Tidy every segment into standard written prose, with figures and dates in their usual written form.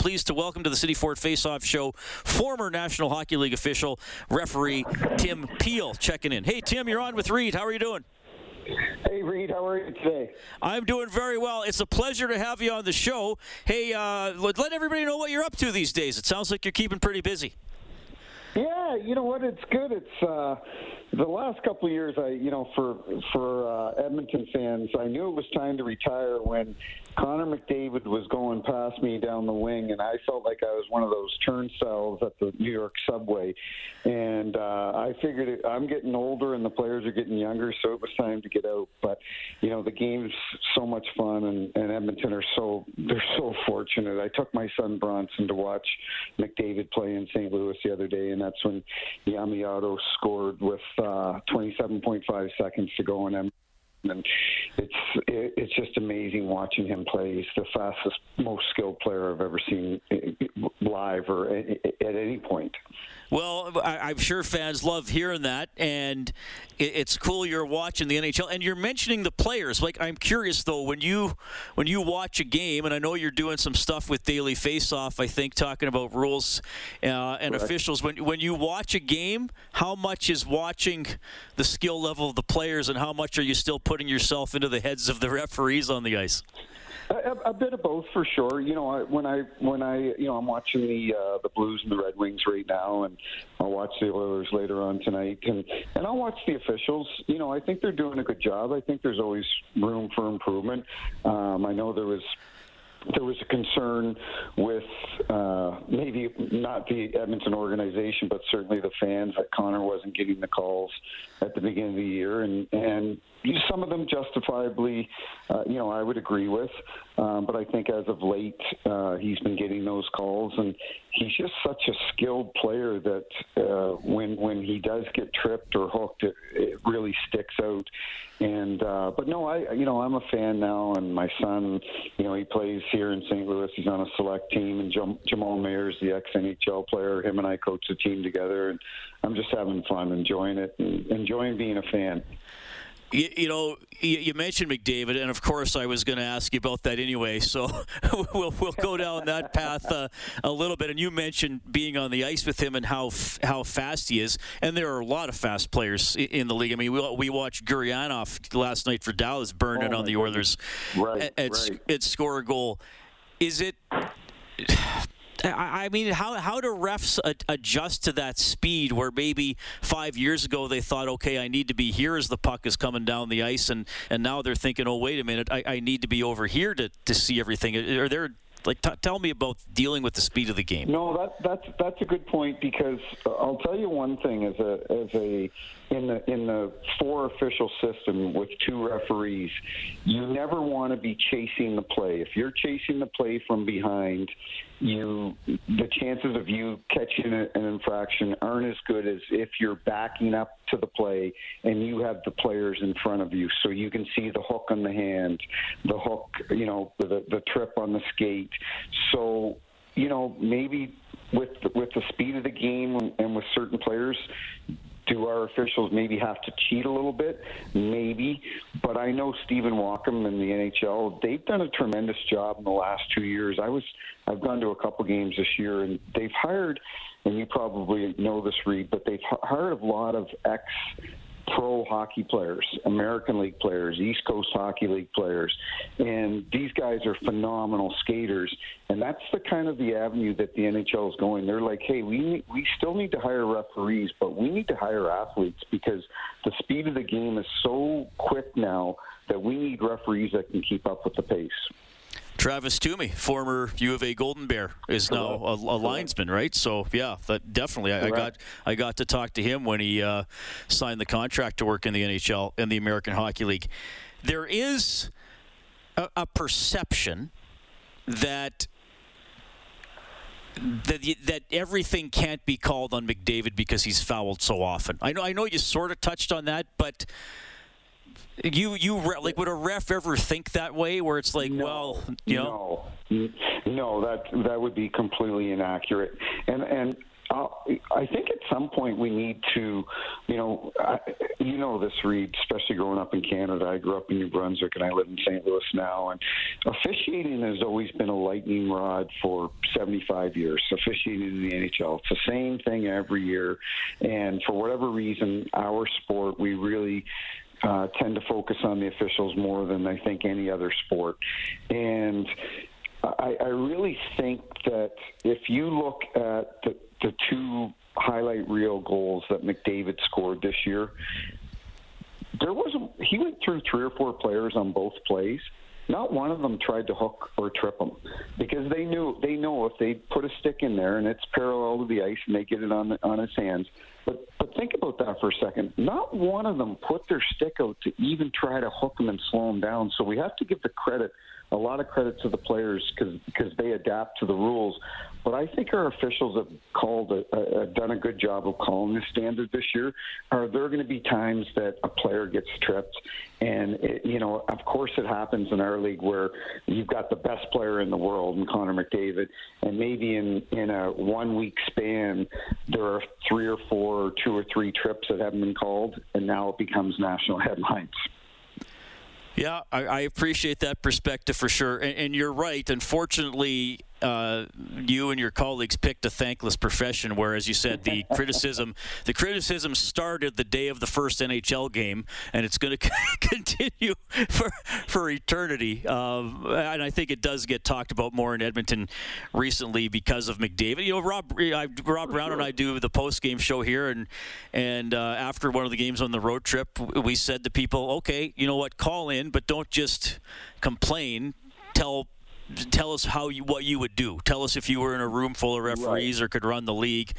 pleased to welcome to the City Ford Faceoff Show former National Hockey League official, referee Tim Peel, checking in. Hey, Tim, you're on with Reed. How are you doing? Hey, Reed, how are you today? I'm doing very well. It's a pleasure to have you on the show. Hey, let everybody know what you're up to these days. It sounds like you're keeping pretty busy. Yeah, you know what? It's good. It's the last couple of years, for Edmonton fans, I knew it was time to retire when Connor McDavid was going past me down the wing, and I felt like I was one of those turnstiles at the New York subway. And I figured I'm getting older and the players are getting younger, so it was time to get out. But, you know, the game's so much fun, and Edmonton they're so fortunate. I took my son Bronson to watch McDavid play in St. Louis the other day, and that's when Yamamoto scored with 27.5 seconds to go in Edmonton. And it's just amazing watching him play. He's the fastest, most skilled player I've ever seen live or at any point. Well, I'm sure fans love hearing that, and it's cool you're watching the NHL. And you're mentioning the players. Like, I'm curious, though, when you watch a game, and I know you're doing some stuff with Daily Faceoff, I think, talking about rules and correct. Officials. When you watch a game, how much is watching the skill level of the players, and how much are you still putting yourself into the heads of the referees on the ice? A bit of both, for sure. You know, when I'm watching the Blues and the Red Wings right now, and I'll watch the Oilers later on tonight, and I'll watch the officials. You know, I think they're doing a good job. I think there's always room for improvement. I know there was a concern with maybe not the Edmonton organization, but certainly the fans, that Connor wasn't getting the calls at the beginning of the year. And some of them justifiably, I would agree with. But I think as of late, he's been getting those calls. And he's just such a skilled player that when he does get tripped or hooked, it really sticks out. And but no, I'm a fan now. And my son, he plays here in St. Louis. He's on a select team, and Jamal Mayers, the ex-NHL player, him and I coach a team together, and I'm just having fun, enjoying it, and enjoying being a fan. You mentioned McDavid, and of course I was going to ask you about that anyway, so we'll go down that path a little bit. And you mentioned being on the ice with him and how fast he is, and there are a lot of fast players in the league. I mean, we watched Gurianov last night for Dallas burn in on the Oilers. Right, It's score a goal. Is it... I mean, how do refs adjust to that speed where maybe 5 years ago they thought, okay, I need to be here as the puck is coming down the ice, and now they're thinking, oh, wait a minute, I need to be over here to see everything. Are there... Like, tell me about dealing with the speed of the game. No, that's a good point, because I'll tell you one thing: in the four official system with two referees, you never want to be chasing the play. If you're chasing the play from behind, the chances of you catching an infraction aren't as good as if you're backing up to the play and you have the players in front of you, so you can see the hook on the hand, the hook, the trip on the skate. So, maybe with the speed of the game and with certain players, do our officials maybe have to cheat a little bit? Maybe. But I know Stephen Walkem and the NHL, they've done a tremendous job in the last 2 years. I've gone to a couple games this year, and they've hired, and you probably know this, Reed, but they've hired a lot of pro hockey players, American League players, East Coast Hockey League players, and these guys are phenomenal skaters, and that's the kind of the avenue that the NHL is going. They're like, hey, we still need to hire referees, but we need to hire athletes, because the speed of the game is so quick now that we need referees that can keep up with the pace. Travis Toomey, former U of A Golden Bear, is now a linesman, right? So, yeah, that definitely. I got to talk to him when he signed the contract to work in the NHL and the American Hockey League. There is a perception that everything can't be called on McDavid because he's fouled so often. I know you sort of touched on that, but... You would a ref ever think that way, where it's like, no, that would be completely inaccurate. And I think at some point we need to, you know this, Reed, especially growing up in Canada. I grew up in New Brunswick, and I live in St. Louis now. And officiating has always been a lightning rod for 75 years, officiating in the NHL. It's the same thing every year. And for whatever reason, our sport, we really tend to focus on the officials more than I think any other sport. And I really think that if you look at the two highlight reel goals that McDavid scored this year, he went through three or four players on both plays. Not one of them tried to hook or trip him, because they know if they put a stick in there and it's parallel to the ice and they get it on his hands. But think about that for a second. Not one of them put their stick out to even try to hook him and slow him down. So we have to give a lot of credit to the players because they adapt to the rules. But I think our officials have done a good job of calling the standard this year. Are there going to be times that a player gets tripped? And, of course it happens in our league where you've got the best player in the world in Connor McDavid, and maybe in a one-week span there are three or four or two or three trips that haven't been called, and now it becomes national headlines. Yeah, I appreciate that perspective for sure. And you're right. Unfortunately, you and your colleagues picked a thankless profession where, as you said, the criticism started the day of the first NHL game, and it's going to continue for eternity. And I think it does get talked about more in Edmonton recently because of McDavid. Rob Brown and I do the post-game show here, and after one of the games on the road trip, we said to people, okay, you know what, call in, but don't just complain. Tell us what you would do. Tell us if you were in a room full of referees, right, or could run the league,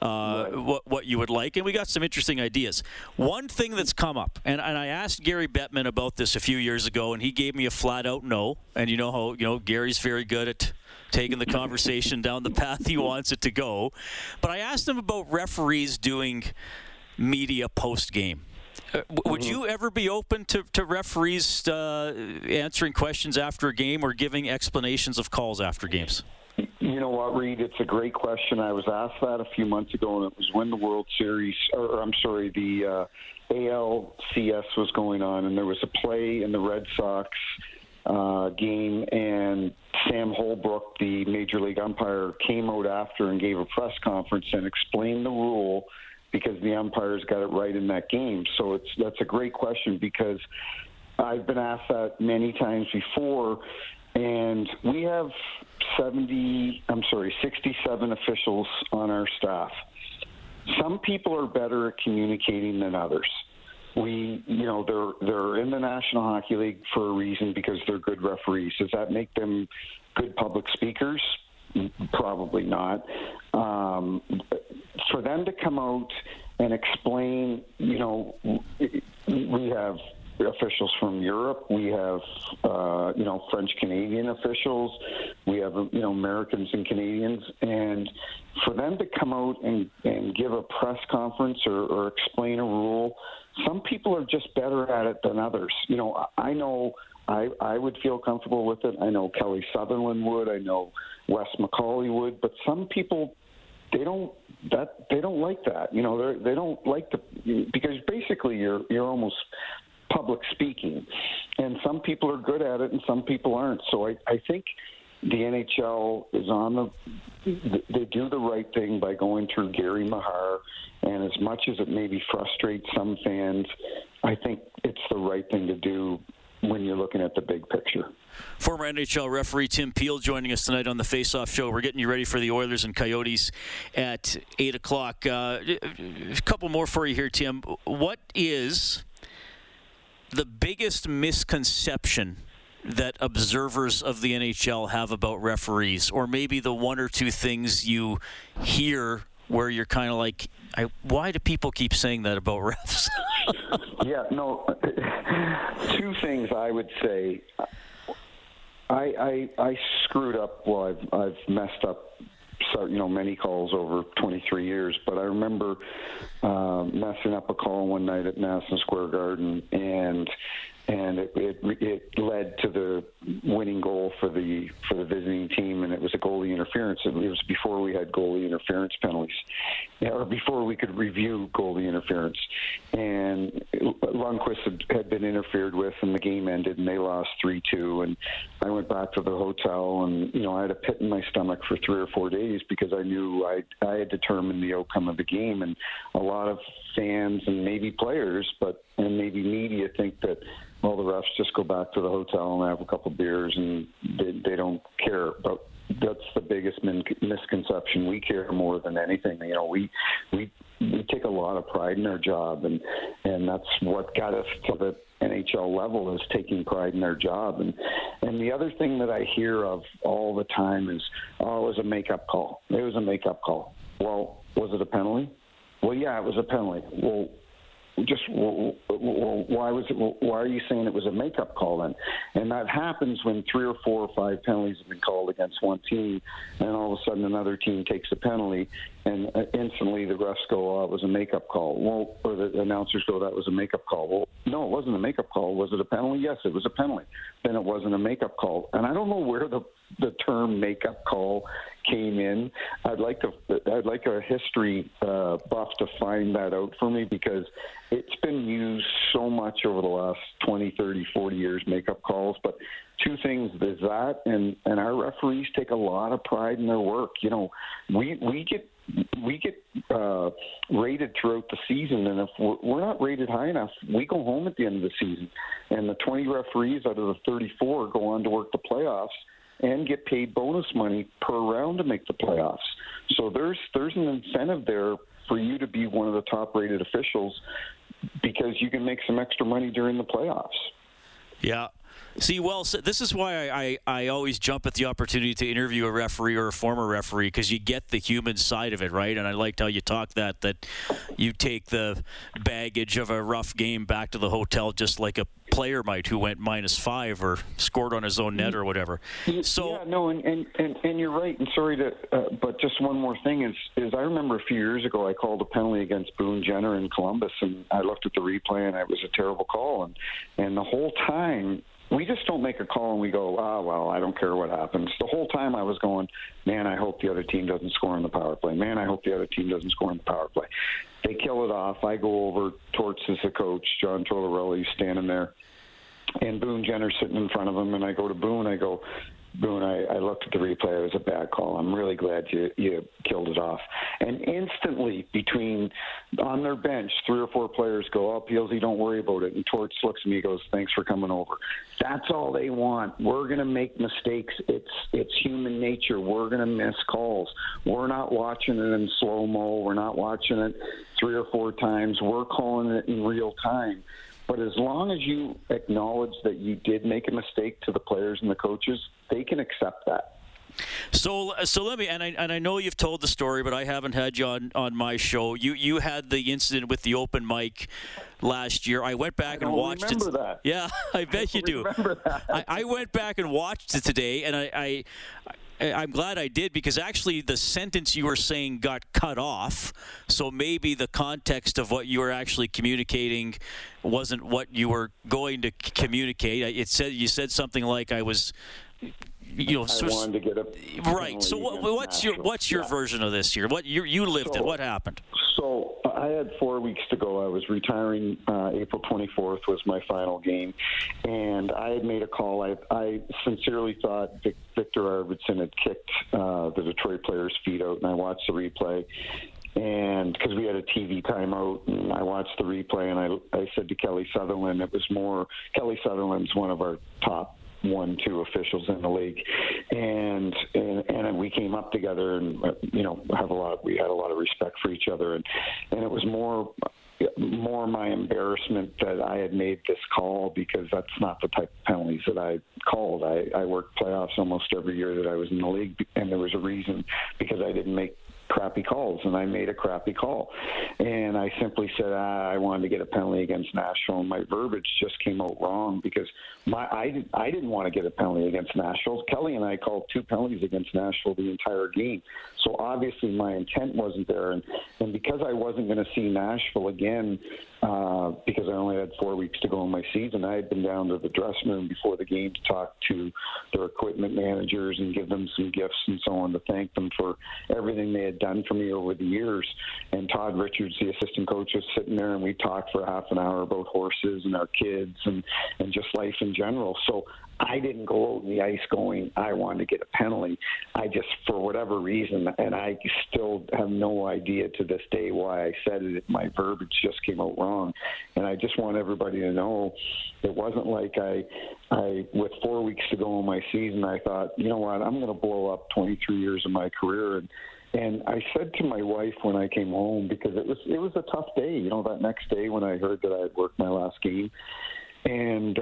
right, what you would like. And we got some interesting ideas. One thing that's come up, and I asked Gary Bettman about this a few years ago, and he gave me a flat-out no. And you know Gary's very good at taking the conversation down the path he wants it to go. But I asked him about referees doing media post-game. Would you ever be open to referees answering questions after a game or giving explanations of calls after games? You know what, Reed? It's a great question. I was asked that a few months ago, and it was when the World Series, the ALCS was going on, and there was a play in the Red Sox game, and Sam Holbrook, the Major League umpire, came out after and gave a press conference and explained the rule, because the umpires got it right in that game. So that's a great question, because I've been asked that many times before, and we have 67 officials on our staff. Some people are better at communicating than others. They're in the National Hockey League for a reason, because they're good referees. Does that make them good public speakers? Probably not. For them to come out and explain, we have officials from Europe, we have, French-Canadian officials, we have, Americans and Canadians, and for them to come out and give a press conference or explain a rule, some people are just better at it than others. I know I would feel comfortable with it. I know Kelly Sutherland would. I know Wes McCauley would. But some people, they don't like that. They don't like because basically you're almost public speaking, and some people are good at it and some people aren't. So I think the NHL is they do the right thing by going through Gary Mahar, and as much as it maybe frustrates some fans, I think it's the right thing to do when you're looking at the big picture. Former NHL referee Tim Peel joining us tonight on the Faceoff Show. We're getting you ready for the Oilers and Coyotes at 8 o'clock. A couple more for you here, Tim. What is the biggest misconception that observers of the NHL have about referees, or maybe the one or two things you hear where you're kind of like, why do people keep saying that about refs? Yeah, no, two things I would say. I screwed up. Well, I've messed up, many calls over 23 years, but I remember messing up a call one night at Madison Square Garden, and and it led to the winning goal for the visiting team, and it was a goalie interference. It was before we had goalie interference penalties, or before we could review goalie interference. And Lundqvist had been interfered with, and the game ended, and they lost 3-2. And I went back to the hotel, and I had a pit in my stomach for 3 or 4 days because I knew I had determined the outcome of the game, and a lot of fans and maybe players, and maybe media think that, well, the refs just go back to the hotel and have a couple of beers and they don't care. But that's the biggest misconception. We care more than anything. We take a lot of pride in our job, and that's what got us to the NHL level, is taking pride in our job. And the other thing that I hear of all the time is, oh, it was a makeup call. It was a makeup call. Well, was it a penalty? Well, yeah, it was a penalty. Well, why are you saying it was a makeup call then? And that happens when 3 or 4 or 5 penalties have been called against one team, and all of a sudden another team takes a penalty, and instantly the refs go, oh, it was a makeup call. Well, or the announcers go, that was a makeup call. Well, no, it wasn't a makeup call. Was it a penalty? Yes, it was a penalty. Then it wasn't a makeup call. And I don't know where the term makeup call came in. I'd like a history buff to find that out for me, because it's been used so much over the last 20, 30, 40 years, makeup calls. But two things, there's that, and our referees take a lot of pride in their work. We get rated throughout the season, and if we're not rated high enough, we go home at the end of the season. And the 20 referees out of the 34 go on to work the playoffs and get paid bonus money per round to make the playoffs. So there's an incentive there for you to be one of the top-rated officials, because you can make some extra money during the playoffs. Yeah. See, well, so this is why I always jump at the opportunity to interview a referee or a former referee, because you get the human side of it, right? And I liked how you talked that you take the baggage of a rough game back to the hotel just like a player might who went -5 or scored on his own net or whatever. So yeah, no, and you're right. And sorry to, but just one more thing is I remember a few years ago I called a penalty against Boone Jenner in Columbus, and I looked at the replay and it was a terrible call, and the whole time. We just don't make a call and we go, well, I don't care what happens. The whole time I was going, man, I hope the other team doesn't score in the power play. Man, I hope the other team doesn't score in the power play. They kill it off. I go over, Torts is the coach, John Tortorella, standing there, and Boone Jenner sitting in front of him. And I go to Boone, Boone, I looked at the replay. It was a bad call. I'm really glad you killed it off. And instantly, on their bench, 3 or 4 players go, oh, Peelsy, don't worry about it. And Torts looks at me and goes, thanks for coming over. That's all they want. We're going to make mistakes. It's human nature. We're going to miss calls. We're not watching it in slow-mo. We're not watching it 3 or 4 times. We're calling it in real time. But as long as you acknowledge that you did make a mistake to the players and the coaches, they can accept that. So let me, and I know you've told the story, but I haven't had you on my show. You had the incident with the open mic last year. I went back and watched it. I remember that. Yeah, I bet you do. I went back and watched it today, and I'm glad I did, because actually the sentence you were saying got cut off, so maybe the context of what you were actually communicating wasn't what you were going to communicate. You said something like I was, I wanted to get a right. So what's your version of this here? What you lived it? What happened? So I had 4 weeks to go. I was retiring. April 24th was my final game, and I had made a call. I sincerely thought Victor Arvidsson had kicked the Detroit players' feet out, and I watched the replay. And because we had a TV timeout, and I watched the replay, and I said to Kelly Sutherland, Kelly Sutherland's one of our top 1-2 officials in the league, and we came up together, and we had a lot of respect for each other, and it was more my embarrassment that I had made this call, because that's not the type of penalties that I called. I worked playoffs almost every year that I was in the league, and there was a reason, because I didn't make crappy calls, and I made a crappy call, and I simply said I wanted to get a penalty against Nashville, and my verbiage just came out wrong, because I didn't want to get a penalty against Nashville. Kelly and I called 2 penalties against Nashville the entire game, so obviously my intent wasn't there, and because I wasn't going to see Nashville again because I only had 4 weeks to go in my season. I had been down to the dressing room before the game to talk to their equipment managers and give them some gifts and so on to thank them for everything they had done for me over the years. And Todd Richards, the assistant coach, was sitting there, and we talked for half an hour about horses and our kids and just life in general. So I didn't go out on the ice going, I wanted to get a penalty. I just, for whatever reason, and I still have no idea to this day why I said it. My verbiage just came out wrong. And I just want everybody to know it wasn't like I with 4 weeks to go in my season, I thought, you know what, I'm going to blow up 23 years of my career. And I said to my wife when I came home, because it was a tough day, you know, that next day when I heard that I had worked my last game. And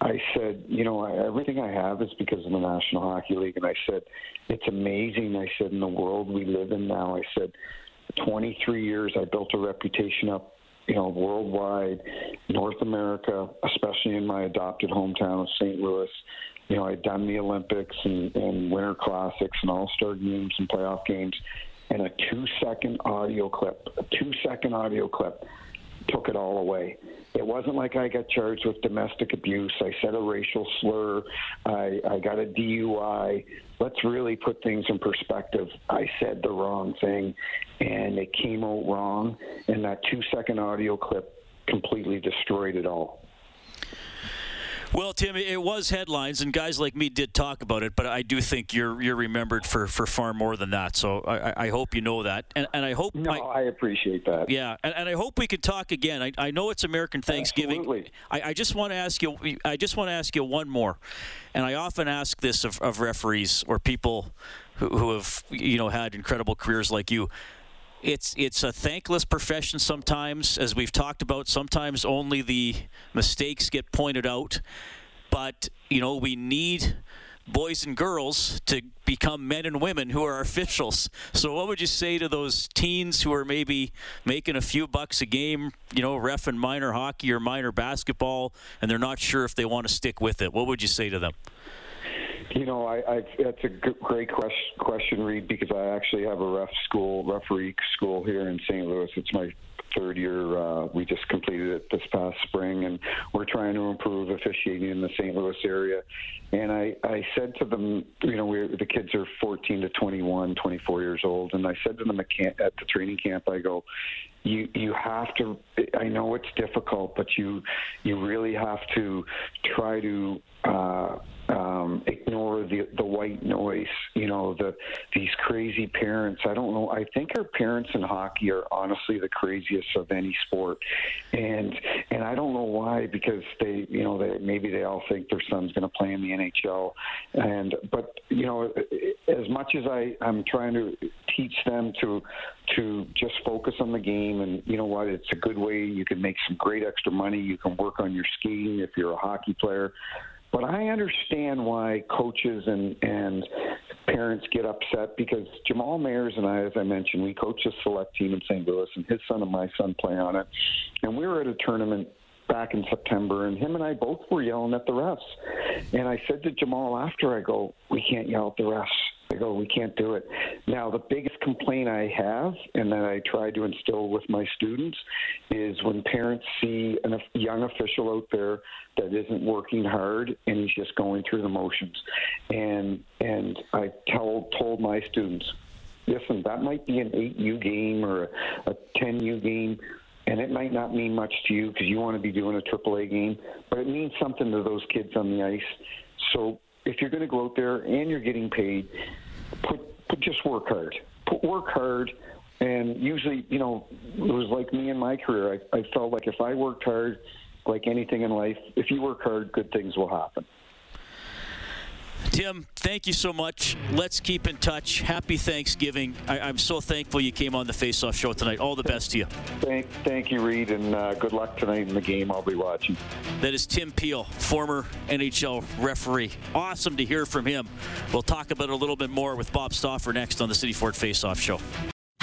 I said, you know, everything I have is because of the National Hockey League. And I said, it's amazing. I said, in the world we live in now, I said, 23 years, I built a reputation up, you know, worldwide, North America, especially in my adopted hometown of St. Louis. You know, I'd done the Olympics and Winter Classics and All-Star games and playoff games. And a two-second audio clip took it all away. It wasn't like I got charged with domestic abuse. I said a racial slur. I got a DUI. Let's really put things in perspective. I said the wrong thing, and it came out wrong, and that two-second audio clip completely destroyed it all. Well, Tim, it was headlines, and guys like me did talk about it, but I do think you're remembered for far more than that. So I hope you know that, and I hope. No, I appreciate that. Yeah, and I hope we can talk again. I know it's American Thanksgiving. Absolutely. I just want to ask you. I just want to ask you one more, and I often ask this of referees or people who have, you know, had incredible careers like you. It's a thankless profession sometimes, as we've talked about. Sometimes only the mistakes get pointed out. But, you know, we need boys and girls to become men and women who are officials. So what would you say to those teens who are maybe making a few bucks a game, you know, reffing minor hockey or minor basketball, and they're not sure if they want to stick with it? What would you say to them? You know, that's a great question, Reed, because I actually have a referee school here in St. Louis. It's my third year. We just completed it this past spring, and we're trying to improve officiating in the St. Louis area. And I said to them, you know, the kids are 14 to 21, 24 years old, and I said to them at the training camp, I go, You have to, I know it's difficult, but you really have to try to ignore the white noise, you know, these crazy parents. I don't know. I think our parents in hockey are honestly the craziest of any sport. And I don't know why, because they, you know, maybe they all think their son's going to play in the NHL. But, you know, as much as I'm trying to teach them to just focus on the game, and you know what, it's a good way. You can make some great extra money. You can work on your skiing if you're a hockey player. But I understand why coaches and parents get upset, because Jamal Mayers and I, as I mentioned, we coached a select team in St. Louis, and his son and my son play on it. And we were at a tournament back in September, and him and I both were yelling at the refs. And I said to Jamal after, I go, we can't yell at the refs. I go, we can't do it. Now, the biggest complaint I have, and that I try to instill with my students, is when parents see a young official out there that isn't working hard and he's just going through the motions. And I told my students, listen, that might be an 8U game or a 10U game, and it might not mean much to you because you want to be doing a AAA game, but it means something to those kids on the ice. So if you're going to go out there and you're getting paid, just work hard. Work hard. And usually, you know, it was like me in my career. I felt like if I worked hard, like anything in life, if you work hard, good things will happen. Tim, thank you so much. Let's keep in touch. Happy Thanksgiving. I'm so thankful you came on the Faceoff Show tonight. All the best to you. Thank you, Reed, and good luck tonight in the game. I'll be watching. That is Tim Peel, former NHL referee. Awesome to hear from him. We'll talk about it a little bit more with Bob Stauffer next on the City Ford Faceoff Show.